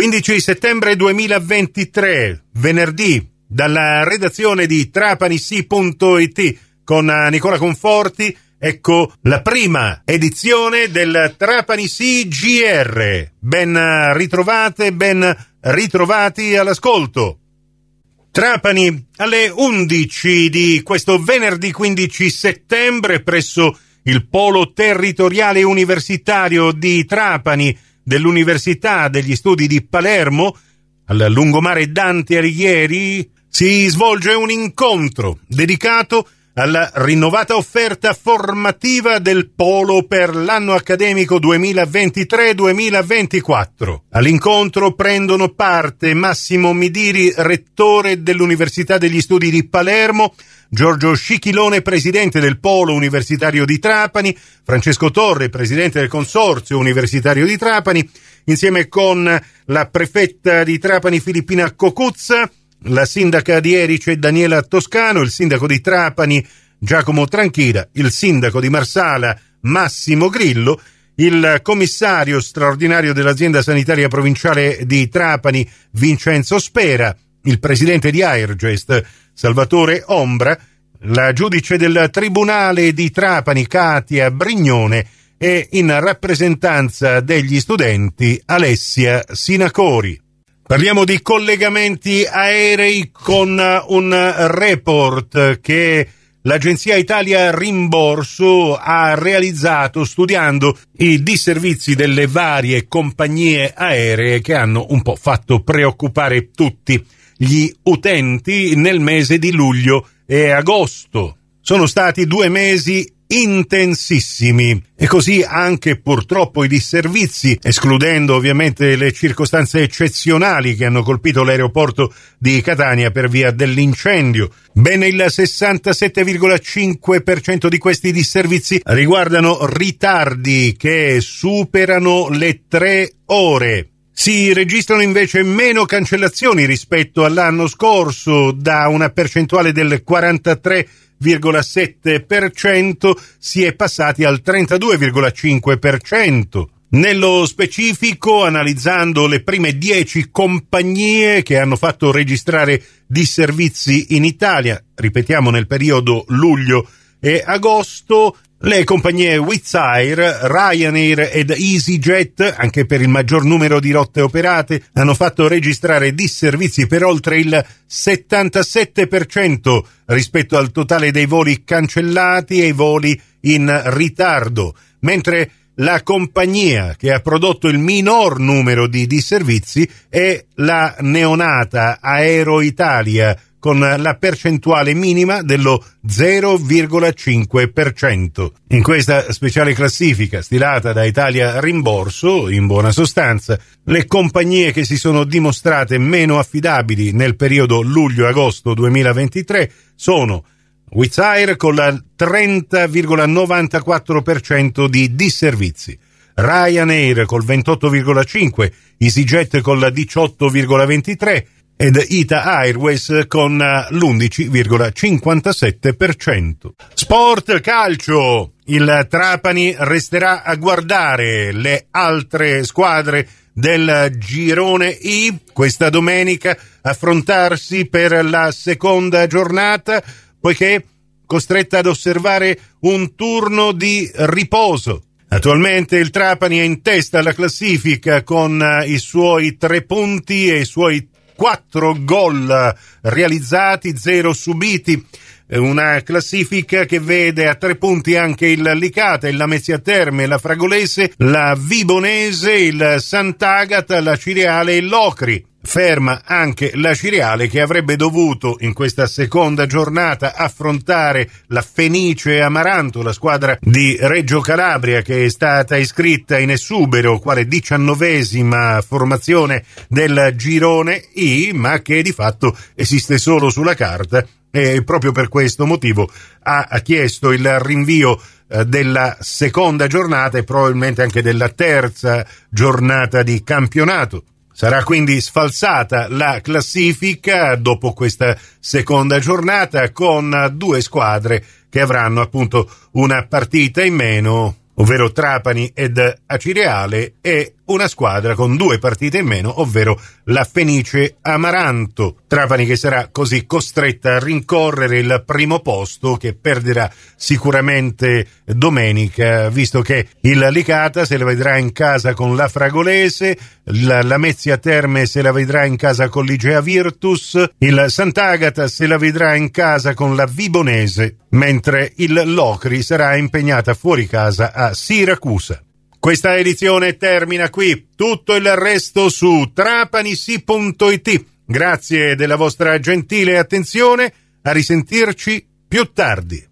15 settembre 2023, venerdì, dalla redazione di TrapaniSì.it con Nicola Conforti, ecco la prima edizione del TrapaniSì GR. Ben ritrovate, ben ritrovati all'ascolto. Trapani, alle 11 di questo venerdì 15 settembre, presso il Polo Territoriale Universitario di Trapani dell'Università degli Studi di Palermo, al lungomare Dante Alighieri, si svolge un incontro dedicato alla rinnovata offerta formativa del Polo per l'anno accademico 2023-2024. All'incontro prendono parte Massimo Midiri, rettore dell'Università degli Studi di Palermo, Giorgio Scichilone, presidente del Polo Universitario di Trapani, Francesco Torre, presidente del Consorzio Universitario di Trapani, insieme con la prefetta di Trapani Filippina Cocuzza, la sindaca di Erice Daniela Toscano, il sindaco di Trapani Giacomo Tranchida, il sindaco di Marsala Massimo Grillo, il commissario straordinario dell'azienda sanitaria provinciale di Trapani Vincenzo Spera, il presidente di Airgest Salvatore Ombra, la giudice del Tribunale di Trapani Katia Brignone e in rappresentanza degli studenti Alessia Sinacori. Parliamo di collegamenti aerei con un report che l'Agenzia Italia Rimborso ha realizzato studiando i disservizi delle varie compagnie aeree che hanno un po' fatto preoccupare tutti gli utenti nel mese di luglio e agosto. Sono stati 2 mesi intensissimi e così anche purtroppo i disservizi, escludendo ovviamente le circostanze eccezionali che hanno colpito l'aeroporto di Catania per via dell'incendio. Ben il 67,5% di questi disservizi riguardano ritardi che superano le 3 ore. Si registrano invece meno cancellazioni rispetto all'anno scorso, da una percentuale del 43,7% si è passati al 32,5%. Nello specifico, analizzando le prime 10 compagnie che hanno fatto registrare disservizi in Italia, ripetiamo nel periodo luglio e agosto, le compagnie Wizz Air, Ryanair ed EasyJet, anche per il maggior numero di rotte operate, hanno fatto registrare disservizi per oltre il 77% rispetto al totale dei voli cancellati e i voli in ritardo, mentre la compagnia che ha prodotto il minor numero di disservizi è la neonata Aeroitalia, con la percentuale minima dello 0,5%. In questa speciale classifica stilata da Italia Rimborso, in buona sostanza, le compagnie che si sono dimostrate meno affidabili nel periodo luglio-agosto 2023 sono Wizz Air con il 30,94% di disservizi, Ryanair col 28,5%, EasyJet con la 18,23%, ed Ita Airways con l'11,57%. Sport calcio. Il Trapani resterà a guardare le altre squadre del Girone I questa domenica affrontarsi per la seconda giornata, poiché costretta ad osservare un turno di riposo. Attualmente il Trapani è in testa alla classifica con i suoi 3 punti e i suoi 4 gol realizzati, 0 subiti. Una classifica che vede a 3 punti anche il Licata, il Lamezia Terme, la Fragolese, la Vibonese, il Sant'Agata, la Cireale e il Locri. Ferma anche la Cireale, che avrebbe dovuto in questa seconda giornata affrontare la Fenice Amaranto, la squadra di Reggio Calabria, che è stata iscritta in esubero quale 19ª formazione del Girone I, ma che di fatto esiste solo sulla carta, e proprio per questo motivo ha chiesto il rinvio della seconda giornata e probabilmente anche della terza giornata di campionato. Sarà quindi sfalsata la classifica dopo questa seconda giornata, con 2 squadre che avranno appunto una partita in meno, ovvero Trapani ed Acireale, e una squadra con due partite in meno, ovvero la Fenice Amaranto. Trapani che sarà così costretta a rincorrere il primo posto, che perderà sicuramente domenica, visto che il Licata se la vedrà in casa con la Fragolese, la Lamezia Terme se la vedrà in casa con l'Igea Virtus, il Sant'Agata se la vedrà in casa con la Vibonese, mentre il Locri sarà impegnata fuori casa a Siracusa. Questa edizione termina qui, tutto il resto su TrapaniSì.it. Grazie della vostra gentile attenzione, a risentirci più tardi.